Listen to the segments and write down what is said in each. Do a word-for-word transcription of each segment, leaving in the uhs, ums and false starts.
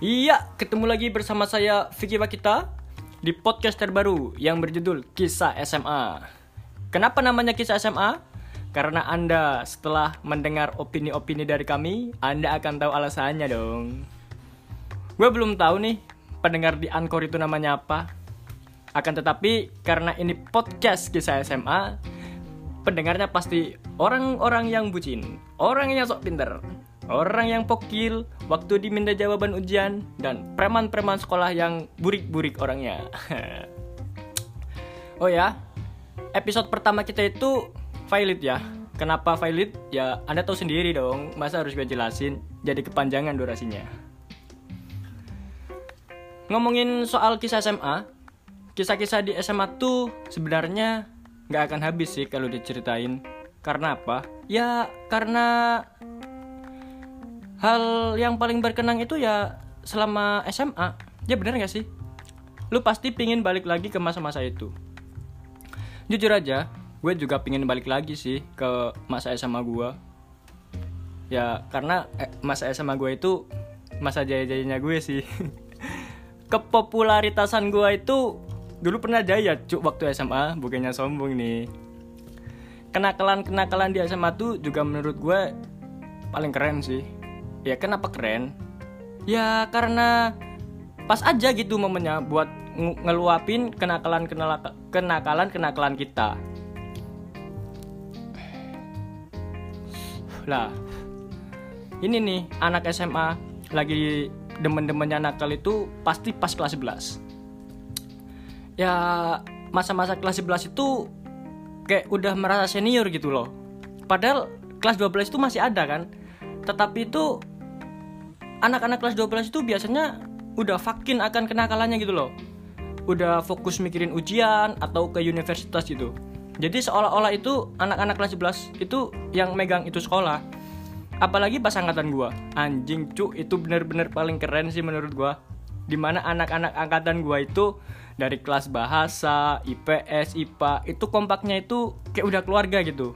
Iya, ketemu lagi bersama saya Fiki Wakita di podcast terbaru yang berjudul Kisah S M A. Kenapa namanya Kisah S M A? Karena Anda setelah mendengar opini-opini dari kami, Anda akan tahu alasannya dong. Gue belum tahu nih pendengar di Anchor itu namanya apa. Akan tetapi karena ini podcast Kisah S M A, pendengarnya pasti orang-orang yang bucin, orang yang sok pinter, orang yang pokil waktu diminta jawaban ujian, dan preman-preman sekolah yang burik-burik orangnya. Oh ya, episode pertama kita itu Violet ya. Kenapa Violet? Ya Anda tahu sendiri dong, masa harus gue jelasin, jadi kepanjangan durasinya. Ngomongin soal kisah S M A, kisah-kisah di S M A tuh sebenarnya gak akan habis sih kalau diceritain. Karena apa? Ya karena hal yang paling berkenang itu ya selama S M A. Ya bener gak sih? Lu pasti pingin balik lagi ke masa-masa itu. Jujur aja, gue juga pingin balik lagi sih ke masa S M A gue. Ya karena eh, masa S M A gue itu masa jaya-jayanya gue sih. Kepopularitasan gue itu dulu pernah jaya cuk waktu S M A. Bukannya sombong nih. Kenakalan-kenakalan di S M A tuh juga menurut gue paling keren sih. Ya kenapa keren? Ya karena pas aja gitu momennya buat ng- ngeluapin kenakalan-kenakalan kita. Lah, ini nih anak S M A lagi demen-demennya nakal itu pasti pas kelas sebelas. Ya masa-masa kelas sebelas itu kayak udah merasa senior gitu loh. Padahal kelas dua belas itu masih ada kan. Tetapi itu anak-anak kelas dua belas itu biasanya udah fakin akan kenakalannya gitu loh. Udah fokus mikirin ujian atau ke universitas gitu. Jadi seolah-olah itu anak-anak kelas sebelas itu yang megang itu sekolah. Apalagi pas angkatan gua. Anjing cu, itu bener-bener paling keren sih menurut gua. Dimana anak-anak angkatan gua itu dari kelas bahasa, I P S, I P A, itu kompaknya itu kayak udah keluarga gitu.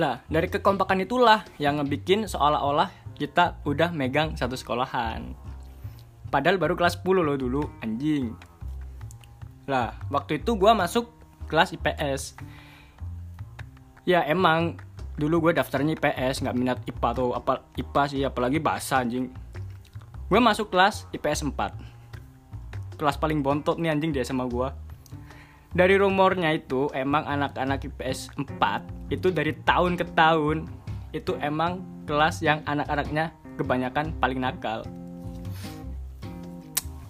Lah, dari kekompakan itulah yang ngebikin seolah-olah kita udah megang satu sekolahan. Padahal baru kelas sepuluh loh dulu, anjing. Lah, waktu itu gue masuk kelas I P S. Ya emang, dulu gue daftarnya I P S, gak minat I P A atau apa, I P A sih, apalagi bahasa anjing. Gue masuk kelas I P S empat. Kelas paling bontot nih anjing di S M A gue. Dari rumornya itu, emang anak-anak I P S empat itu dari tahun ke tahun itu emang kelas yang anak-anaknya kebanyakan paling nakal.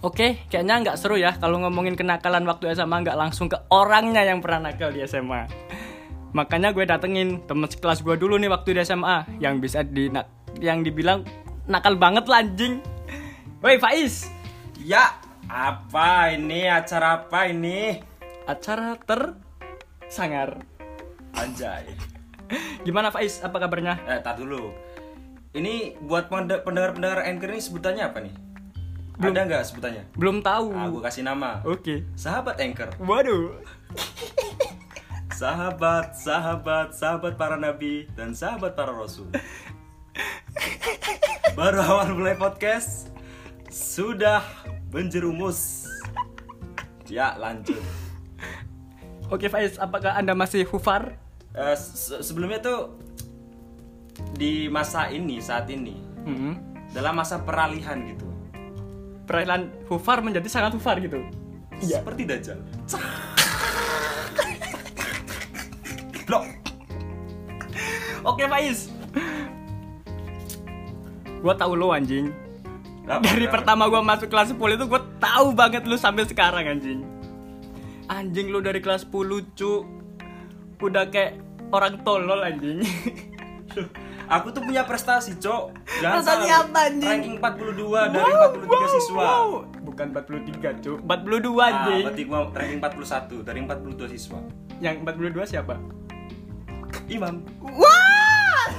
Oke, kayaknya nggak seru ya kalau ngomongin kenakalan waktu S M A nggak langsung ke orangnya yang pernah nakal di S M A. Makanya gue datengin teman sekelas gue dulu nih waktu di S M A yang bisa di yang dibilang nakal banget lah anjing. Woi Faiz. Ya, apa ini acara apa ini? Acara tersangar. Anjay. Gimana Faiz, apa kabarnya? Eh, tar dulu. Ini buat pendengar-pendengar Anchor ini sebutannya apa nih? Belum. Ada nggak sebutannya? Belum tahu. Nah, gue kasih nama. Oke. Okay. Sahabat Anchor. Waduh. Sahabat, sahabat, sahabat para nabi dan sahabat para rasul. Baru awal mulai podcast sudah menjerumus. Ya, lanjut. Oke okay, Faiz, apakah Anda masih hufar? Uh, se- sebelumnya tuh di masa ini saat ini mm-hmm. dalam masa peralihan gitu, peralihan hufar menjadi sangat hufar gitu ya. Seperti Dajjal. Blok. Oke Faiz, gua tahu lo anjing. Nah, dari bener. Pertama gua masuk kelas sepuluh itu gua tahu banget lo sampai sekarang anjing. Anjing lo dari kelas sepuluh cu udah kayak orang tolol anjing. Aku tuh punya prestasi, Cok. Prestasi apa anjing? Ranking empat puluh dua wow, dari empat puluh tiga wow, siswa. Wow. Bukan empat puluh tiga, Cok. empat puluh dua anjing. Ah, berarti gua ranking empat puluh satu dari empat puluh dua siswa. Yang empat puluh dua siapa? Imam. Wah!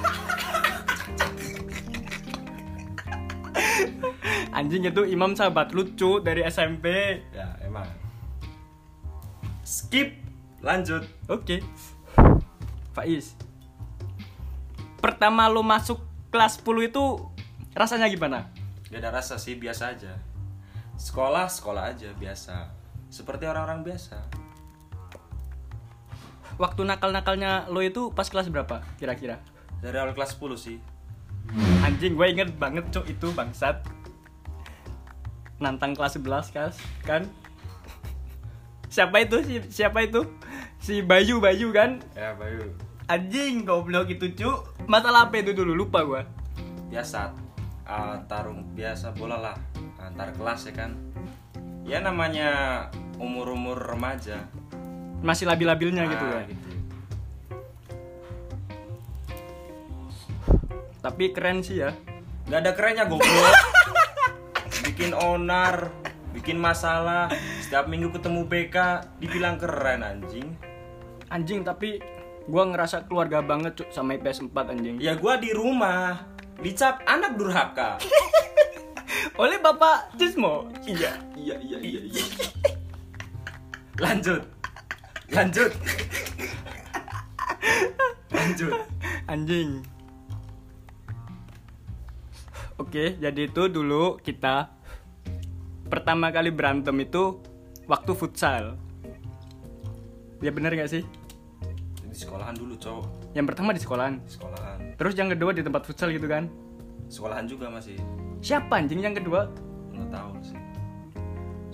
Anjing itu Imam sahabat lucu dari S M P. Ya, emang. Skip. Lanjut. Oke okay. Faiz, pertama lo masuk kelas sepuluh itu rasanya gimana? Gak ada rasa sih, biasa aja. Sekolah, sekolah aja, biasa. Seperti orang-orang biasa. Waktu nakal-nakalnya lo itu pas kelas berapa kira-kira? Dari awal kelas sepuluh sih. Anjing, gue inget banget cok itu bangsat. Nantang kelas sebelas kan, kan? Siapa itu si siapa itu? Si Bayu, Bayu kan? Ya, Bayu. Anjing, goblok itu cuk. Masalah apa itu dulu lupa gue. Biasa uh, tarung biasa bola lah antar kelas ya kan. Ya namanya umur-umur remaja. Masih labil-labilnya ah, gitu ya. Gitu. Tapi keren sih ya. Enggak ada kerennya goblok. Bikin onar, bikin masalah, setiap minggu ketemu B K, dibilang keren anjing. Anjing tapi gua ngerasa keluarga banget cuk sama I P S empat anjing. Ya gua di rumah, dicap anak durhaka. Oleh Bapak Cismo. Iya, iya, iya, iya, iya. Lanjut. Lanjut. Lanjut. Anjing. Oke, jadi itu dulu kita pertama kali berantem itu waktu futsal. Ya benar enggak sih? Di sekolahan dulu, cowok. Yang pertama di sekolahan. Di sekolahan. Terus yang kedua di tempat futsal gitu kan? Sekolahan juga masih. Siapa anjing yang kedua? Enggak tahu sih.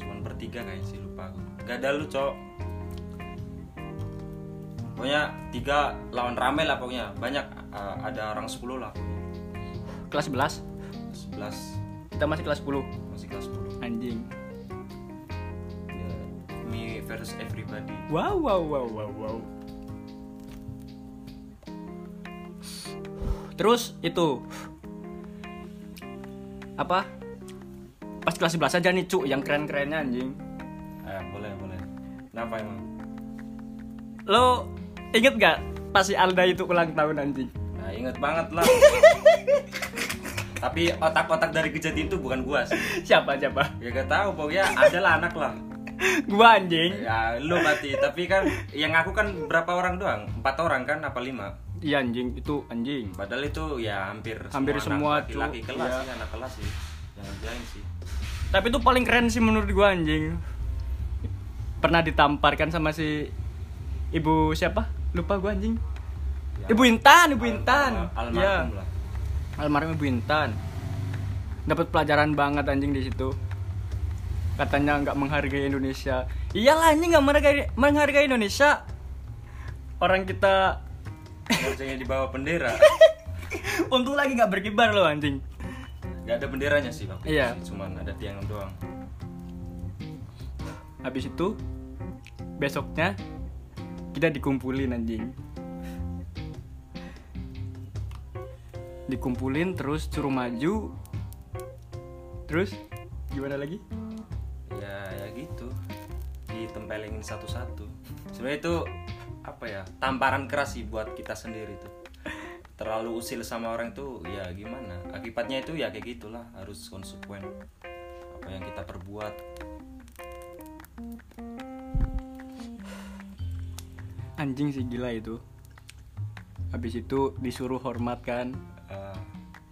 Cuman bertiga kayaknya sih, lupa aku. Gak ada lu, cowok. Pokoknya tiga lawan rame lah pokoknya. Banyak, uh, ada orang sepuluh lah. Kelas sebelas? sebelas. Kita masih kelas sepuluh? Masih kelas sepuluh. Anjing ya, me versus everybody. Wow, wow, wow, wow, wow. Terus itu apa? Pas kelas sebelas aja nih cu, yang keren-kerennya anjing. Eh, boleh, boleh. Kenapa emang? Lo inget gak pas si Alda itu ulang tahun anjing? Nah inget banget lah. Tapi otak-otak dari kejadian itu bukan gua sih. Siapa-siapa? Ya gak tahu pokoknya ada lah anak lah. Gua anjing? Ya lu mati. Tapi kan yang aku kan berapa orang doang? Empat orang kan apa lima? Iya anjing, itu anjing. Padahal itu ya hampir, hampir semua, semua anak laki-laki kelas iya. Sih, anak kelas sih yang ngerjain sih. Tapi itu paling keren sih menurut gua anjing. Pernah ditamparkan sama si Ibu siapa? Lupa gue anjing ya. Ibu Intan, Ibu Intan al- al- Almarhum ya. Lah Almarhum Ibu Intan. Dapat pelajaran banget anjing di situ. Katanya gak menghargai Indonesia. Iyalah anjing gak menghargai, menghargai Indonesia. Orang kita kerjanya di bawah bendera. Untung lagi gak berkibar loh anjing. Gak ada benderanya sih waktu iya. Itu sih, cuman ada tiang doang. Habis itu besoknya kita dikumpulin anjing. Dikumpulin terus suruh maju. Terus gimana lagi? Ya ya gitu. Ditempelengin satu-satu. Sebenarnya itu apa ya? Tamparan keras sih buat kita sendiri tuh. Terlalu usil sama orang tuh ya gimana? Akibatnya itu ya kayak gitulah, harus konsekuen apa yang kita perbuat. Anjing sih gila itu. Habis itu disuruh hormat kan uh.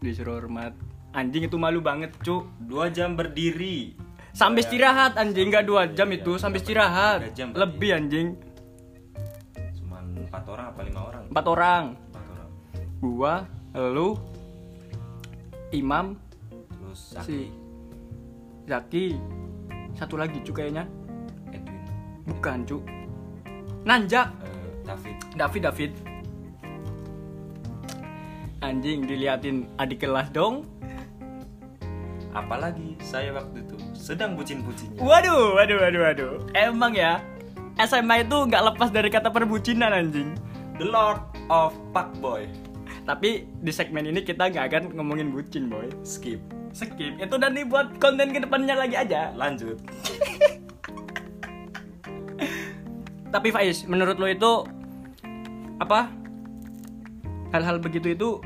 Disuruh hormat. Anjing itu malu banget cu. Dua jam berdiri sampai istirahat anjing. Enggak dua jam iya, itu iya, sampai istirahat jam, lebih anjing. Cuman empat orang apa lima orang? Empat orang, empat orang. Gua, elu, Imam, terus Zaki. Si Zaki. Satu lagi cu kayaknya Edwin. Bukan cu. Nanjak uh. David. David, David. Anjing diliatin adik kelas dong. Apalagi saya waktu itu sedang bucin-bucinnya. Waduh, waduh, waduh, waduh. Emang ya, S M A itu enggak lepas dari kata perbucinan anjing. The Lord of Fuckboy. Tapi di segmen ini kita enggak akan ngomongin bucin, boy. Skip. Skip. Itu dan dibuat konten kedepannya lagi aja. Lanjut. Tapi Faiz, menurut lo itu apa hal-hal begitu itu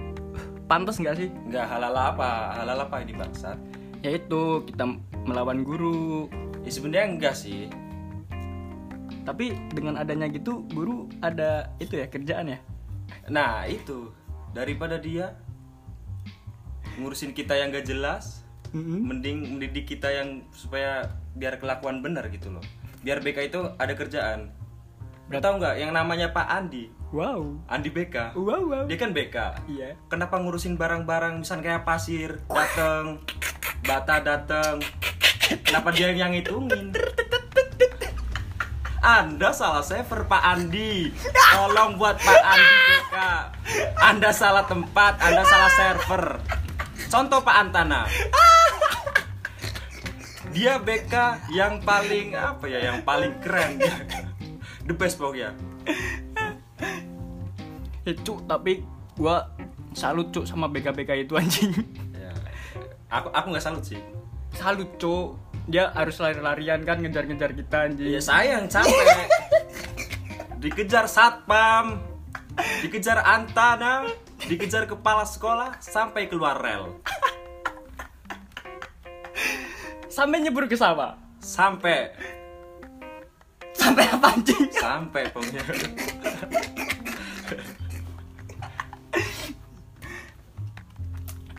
pantas nggak sih? Nggak halal apa, halal apa ini bangsat? Yaitu kita melawan guru. Ya sebenarnya enggak sih. Tapi dengan adanya gitu guru ada itu ya kerjaan ya. Nah itu daripada dia ngurusin kita yang nggak jelas. mm-hmm. mending mendidik kita yang supaya biar kelakuan benar gitu loh, biar B K itu ada kerjaan. Tahu nggak yang namanya Pak Andi? Wow. Andi B K. Wow, wow. Dia kan B K. Iya. Kenapa ngurusin barang-barang misalnya kayak pasir dateng, bata dateng? Kenapa dia yang ngitungin? Anda salah server Pak Andi. Tolong buat Pak Andi B K. Anda salah tempat, Anda salah server. Contoh Pak Antana. Dia B K yang paling apa ya? Yang paling keren dia. The best pokoknya. Ya cuk, tapi gua salut cuk sama B K B K itu anjing. Ya, aku aku enggak salut sih. Salut cuk. Dia harus lari-larian kan ngejar-ngejar kita anjing. Ya sayang capek. Dikejar satpam, dikejar Antana, dikejar kepala sekolah sampai keluar rel. Sampai nyebur ke sawah. Sampai sampai apa anjing? Sampai pokoknya.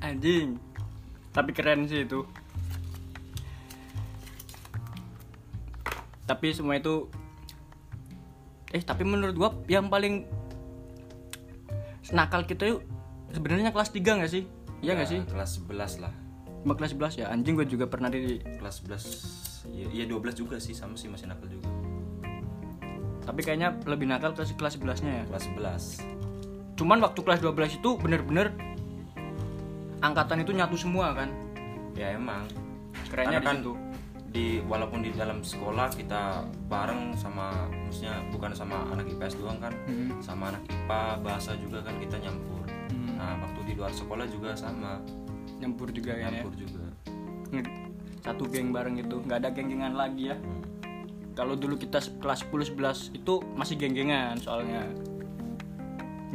Anjing. Tapi keren sih itu. Tapi semua itu eh tapi menurut gua yang paling nakal kita sebenarnya kelas tiga enggak sih? Iya enggak ya, sih? Kelas sebelas lah. Mbak kelas sebelas ya. Anjing gua juga pernah di kelas sebelas. Iya dua belas juga sih, sama sih masih nakal juga. Tapi kayaknya lebih nakal kelas kelas sebelasnya ya. Kelas sebelas. Cuman waktu kelas dua belas itu benar-benar angkatan itu nyatu semua kan. Ya emang. Kerennya di situ. Di walaupun di dalam sekolah kita bareng sama maksudnya bukan sama anak I P S doang kan. Mm-hmm. Sama anak I P A, bahasa juga kan kita nyampur. Mm-hmm. Nah, waktu di luar sekolah juga sama. Nyampur juga ya. Nyampur ya? Juga. Satu geng bareng itu, enggak ada geng-gengan lagi ya. Hmm. Kalau dulu kita kelas sepuluh sebelas itu masih geng-gengan soalnya.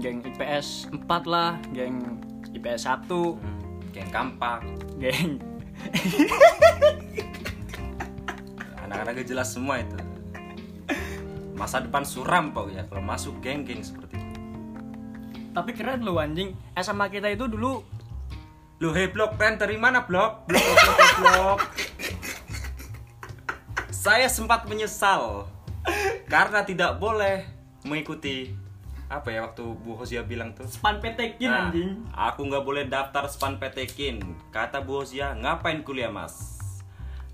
Geng I P S empat lah, geng I P S satu, hmm, geng kampak, geng anak-anaknya jelas semua itu. Masa depan suram Pak ya kalau masuk geng-geng seperti itu. Tapi keren loh anjing, S M A kita itu dulu lu hey blok pen dari mana blok? Blok blok blok. blok. Saya sempat menyesal karena tidak boleh mengikuti apa ya waktu Bu Hosiah bilang tuh SNMPTN nah, anjing. Aku nggak boleh daftar SNMPTN. Kata Bu Hosiah, ngapain kuliah mas?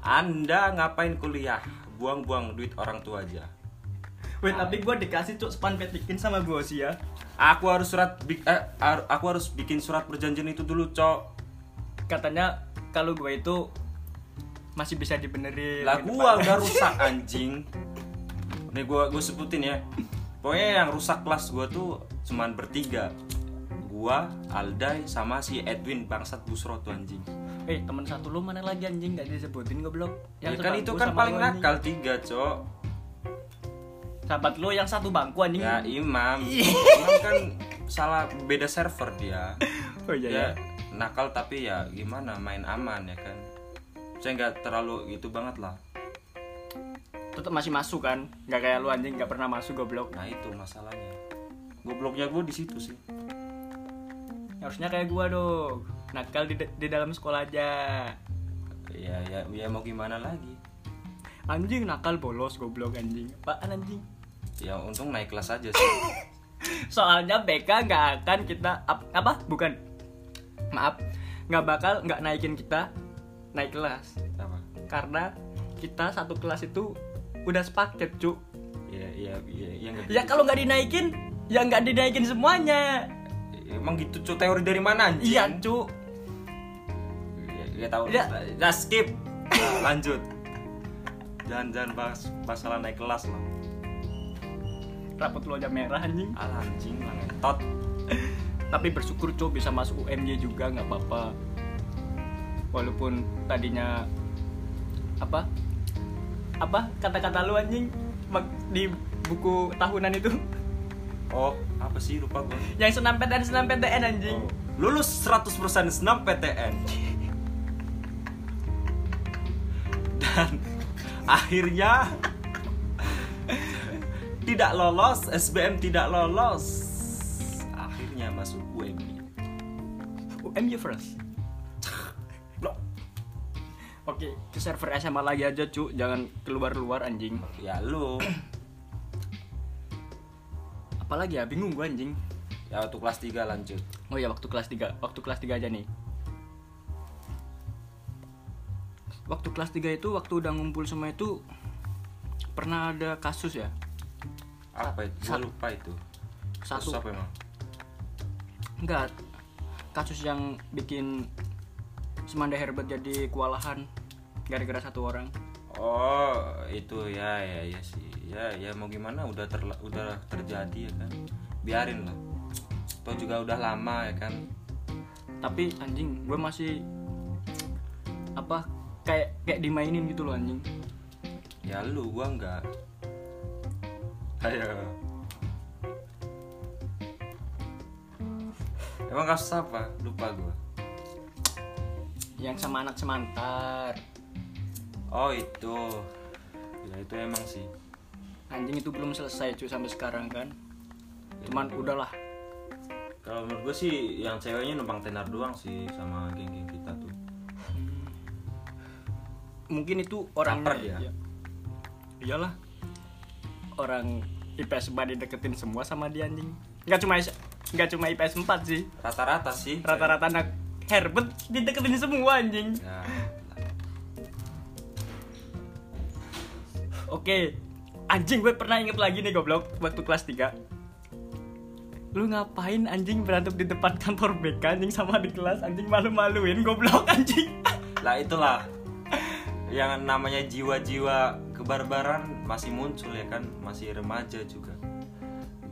Anda ngapain kuliah? Buang-buang duit orang tua aja. Wait nah. Tapi gue dikasih cuk SNMPTN sama Bu Hosiah. Aku harus surat, eh, aku harus bikin surat perjanjian itu dulu cok. Katanya kalau gue itu masih bisa dibenerin. Lah gua udah rusak anjing. Nih gua gua sebutin ya. Pokoknya yang rusak kelas gua tuh cuman bertiga. Gua, Alda sama si Edwin bangsat Busro tuh anjing. Eh, teman satu lu mana lagi anjing enggak disebutin goblok. Yang ya kan itu kan paling nakal tiga, Cok. Sahabat lu yang satu bangku anjing. Ya, Imam. Imam kan salah beda server dia. Oh iya ya. Nakal tapi ya gimana main aman ya kan. Saya nggak terlalu gitu banget lah. Tetap masih masuk kan? Nggak kayak lu anjing nggak pernah masuk goblok. Nah itu masalahnya. Gobloknya gue di situ sih. Harusnya kayak gue dong. Nakal di, di dalam sekolah aja. Ya ya ya mau gimana lagi? Anjing nakal bolos goblok anjing. Apaan anjing? Ya untung naik kelas aja sih. Soalnya B K nggak akan kita apa? Bukan. Maaf. Nggak bakal nggak naikin kita. Naik kelas. Kenapa? Karena kita satu kelas itu udah sepaket, Cuk. Iya, iya, iya, iya enggak. Ya kalau enggak dinaikin, ya enggak dinaikin semuanya. Emang gitu, Cuk. Teori dari mana anjing? Iya, Cuk. Iya, enggak tahu. Ya, ya skip. Nah, lanjut. Jangan-jangan bahas masalah naik kelas loh. Rapot lo aja merah anjing. Alah anjing, ngetot. Tapi bersyukur, Cuk, bisa masuk U M Y juga enggak apa-apa. Walaupun tadinya apa apa kata-kata lu anjing di buku tahunan itu oh apa sih lupa gue yang S N M P T N anjing oh. Lulus seratus persen S N M P T N dan akhirnya tidak lolos S B M tidak lolos akhirnya masuk U M B U M B first pakai ke server S M A lagi aja cu, jangan keluar-luar anjing. Ya lu. Apalagi ya, bingung gua anjing. Ya waktu kelas tiga lanjut. Oh ya waktu kelas tiga, waktu kelas tiga aja nih. Waktu kelas tiga itu waktu udah ngumpul semua itu pernah ada kasus ya. Apa itu? Gua lupa itu. Satu. Kasus apa emang? Enggak. Kasus yang bikin Semanda Herbert jadi kewalahan gara-gara satu orang. Oh, itu ya ya ya sih. Ya ya mau gimana udah terla- udah terjadi ya kan. Biarin lah. Toh juga udah lama ya kan. Tapi anjing, gue masih apa kayak kayak dimainin gitu loh anjing. Ya lu, gue enggak. Ayo. Emang kasus apa? Lupa gue. Yang sama anak semantar. Oh itu. Ya itu emang sih. Anjing itu belum selesai cuy sampai sekarang kan. Ya, cuman itu. Udahlah. Kalau menurut gue sih yang ceweknya numpang tenar doang sih sama geng-geng kita tuh. Hmm. Mungkin itu orangnya ya. Ya. Iyalah. Orang I P S empat dideketin semua sama dia anjing. Enggak cuma enggak cuma I P S empat sih. Rata-rata sih. Rata-rata anak Herbert dideketin semua anjing. Ya. Oke, anjing gue pernah inget lagi nih goblok waktu kelas tiga. Lu ngapain anjing berantem di depan kantor B K anjing sama di kelas anjing, malu-maluin goblok anjing. Lah itulah yang namanya jiwa-jiwa kebarbaran masih muncul ya kan, masih remaja juga.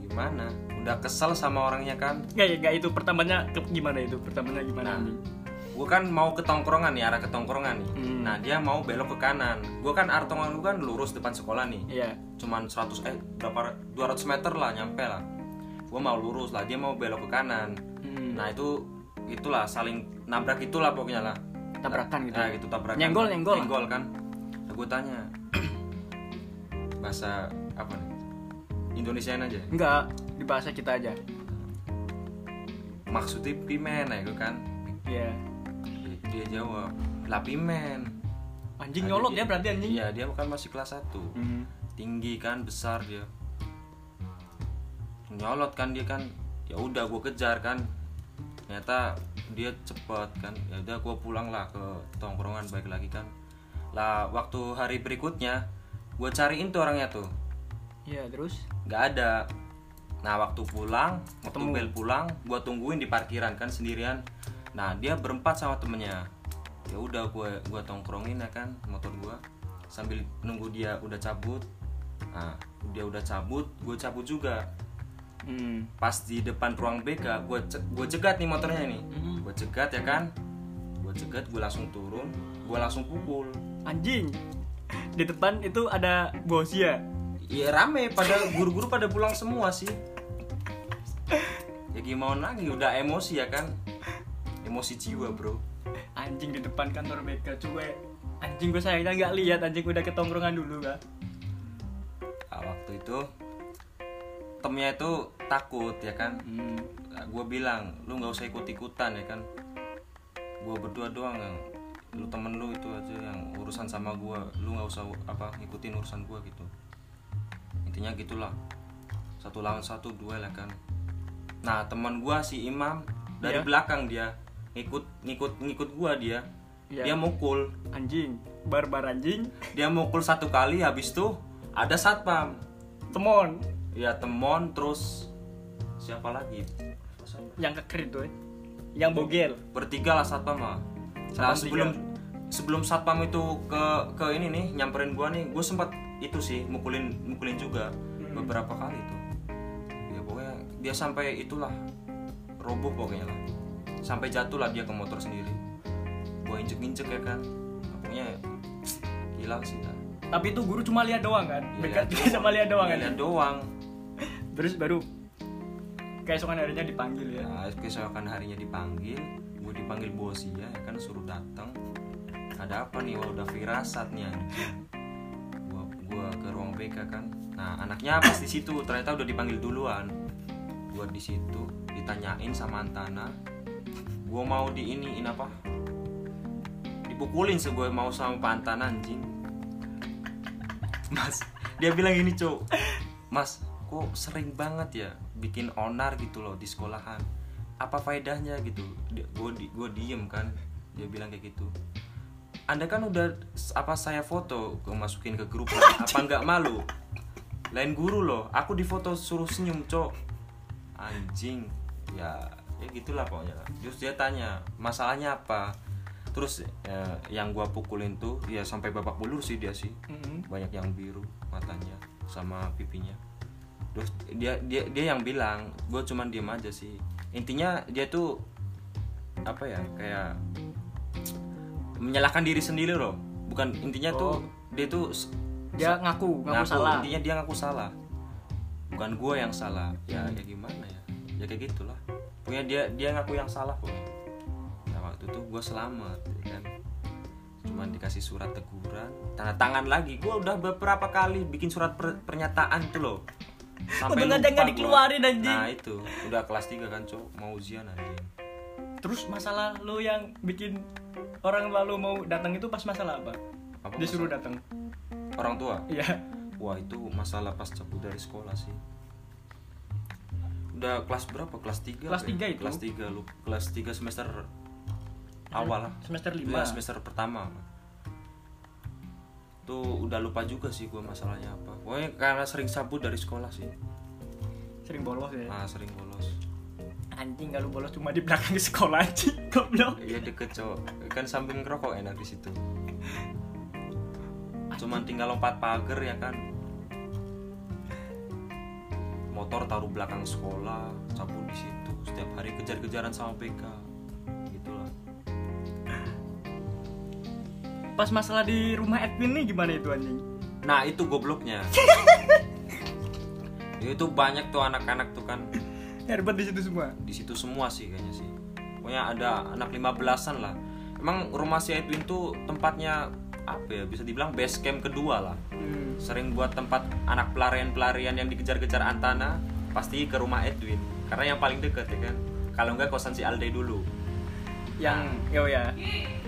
Gimana? Udah kesel sama orangnya kan? Gak ya, gak itu pertamanya ke, gimana itu? Pertamanya gimana? Nah, gue kan mau ke tongkrongan nih, arah ke tongkrongan nih. Hmm. Nah, dia mau belok ke kanan. Gue kan arah tongkrongan gue kan lurus depan sekolah nih. Iya. Yeah. Cuman seratus eh berapa dua ratus meter lah nyampe lah. Gue mau lurus lah, dia mau belok ke kanan. Hmm. Nah, itu itulah saling nabrak itulah pokoknya lah. Tabrakan gitu. Nah, gitu tabrakan. Nyenggol, nyenggol. Nyenggol kan. Nah, gue tanya. Bahasa apa nih? Indonesian aja? Enggak, di bahasa kita aja. Maksudnya pimen ya gue kan? Iya. Yeah. Dia jawab, lah pimen. Anjing nyolot dia, ya berarti anjing? Iya, dia kan masih kelas satu. Mm-hmm. Tinggi kan, besar dia. Nyolot kan dia kan. Ya udah gue kejar kan. Ternyata dia cepet kan. Ya udah gue pulang lah ke tongkrongan baik lagi kan. Lah waktu hari berikutnya gue cariin tuh orangnya tuh. Iya, terus? Gak ada. Nah, waktu pulang, waktu Temu. bel pulang, gue tungguin di parkiran kan sendirian. Nah, dia berempat sama temennya. Ya udah, gue gue tongkrongin ya kan motor gue sambil nunggu dia udah cabut. Nah, dia udah cabut, gue cabut juga. Hmm. Pas di depan ruang B K, gue ce- gue cegat nih motornya nih. Hmm. Gue cegat ya kan. Gue cegat, gue langsung turun, gue langsung pukul. Anjing. Di depan itu ada Bu Hosiah. Ya rame, pada guru-guru pada pulang semua sih. Ya gimana lagi, udah emosi ya kan. Emosi jiwa bro. Anjing di depan kantor B K cuek. Anjing gue sayangnya gak lihat, anjing udah ketongkrongan dulu gak. Nah, waktu itu temnya itu takut ya kan. Hmm. Nah, gue bilang, lu gak usah ikut-ikutan ya kan. Gue berdua doang yang, lu temen lu itu aja yang urusan sama gue. Lu gak usah apa ngikutin urusan gue gitu. Intinya gitulah, satu lawan satu duel ya kan. Nah teman gua si Imam dari yeah. belakang dia ngikut ngikut ngikut gua dia yeah. dia mukul anjing, barbar anjing. Dia mukul satu kali, habis tuh ada satpam temon ya temon terus siapa lagi yang keker itu ya? Yang bogel bertiga lah satpam mah. Nah, sebelum sebelum satpam itu ke ke ini nih nyamperin gua nih, gua sempat itu sih mukulin mukulin juga hmm. beberapa kali tuh. Ya pokoknya dia sampai itulah roboh pokoknya lah. Sampai jatuh lah dia ke motor sendiri. Gua injek-injek ya kan. Pokoknya gila sih lah. Tapi itu guru cuma lihat doang kan? Bekat ya, cuma lihat doang kan? Lihat doang. Terus baru keesokan harinya dipanggil ya. Nah, keesokan harinya dipanggil, gua dipanggil Bu Hosiah ya kan, suruh datang. Ada apa nih? Wah, udah firasatnya. Gua ke ruang B K kan. Nah, anaknya pas di situ ternyata udah dipanggil duluan. Gua di situ ditanyain sama Antana. Gua mau di iniin apa? Di dipukulin sih gue mau sama Pak Antana anjing. Mas, dia bilang gini, Cuk. Mas, kok sering banget ya bikin onar gitu loh di sekolahan. Apa faedahnya gitu? Gue di, gue diem kan. Dia bilang kayak gitu. Anda kan udah apa saya foto, gue masukin ke grup lah. Apa enggak malu? Lain guru loh. Aku difoto suruh senyum, Cuk. Anjing. Ya, ya gitulah pokoknya. Terus dia tanya, "Masalahnya apa?" Terus ya, yang gua pukulin tuh ya sampai babak belur sih dia sih. Mm-hmm. Banyak yang biru matanya sama pipinya. Terus dia dia dia yang bilang, gua cuman diem aja sih. Intinya dia tuh apa ya, kayak menyalahkan diri sendiri loh. Bukan, intinya oh. tuh dia tuh dia ngaku, ngaku, ngaku salah. Intinya dia ngaku salah. Bukan gua yang salah. Ya ya gimana ya? Ya kayak gitulah. Pokoknya dia dia ngaku yang salah kok. Itu gue selamat kan, cuman dikasih surat teguran, tanda tangan lagi. Gue udah beberapa kali bikin surat per- pernyataan tuh loh, sampai lupa gak dikeluarin anjing. Nah itu udah kelas tiga kan, Cok, mau ujian anjing. Terus masalah lo yang bikin orang lalu mau datang itu pas masalah apa? Apa disuruh datang orang tua? Iya. Wah itu masalah pas cabut dari sekolah sih. Udah kelas berapa? Kelas tiga. Kelas tiga itu. Kelas tiga lu. Kelas tiga semester awal lah, semester lima ya, semester pertama tuh. Udah lupa juga sih gue masalahnya apa. Pokoknya karena sering sabut dari sekolah sih, sering bolos ya. Ah sering bolos anjing. Kalau bolos cuma di belakang sekolah anjing, goblok. Iya deket, Cok, kan sambil ngerokok enak di situ. Cuman tinggal lompat pagar ya kan, motor taruh belakang sekolah, sabut di situ setiap hari, kejar-kejaran sama B K. Pas masalah di rumah Edwin nih gimana itu anjing? Nah itu gobloknya. Itu banyak tuh anak-anak tuh kan. Herbert di situ semua. Di situ semua sih kayaknya sih. Pokoknya ada anak lima belasan lah. Emang rumah si Edwin tuh tempatnya apa ya? Bisa dibilang base camp kedua lah. Hmm. Sering buat tempat anak pelarian-pelarian yang dikejar-kejar Antana pasti ke rumah Edwin. Karena yang paling dekat ya kan. Kalau enggak kosan si Alda dulu. Yang yo ya.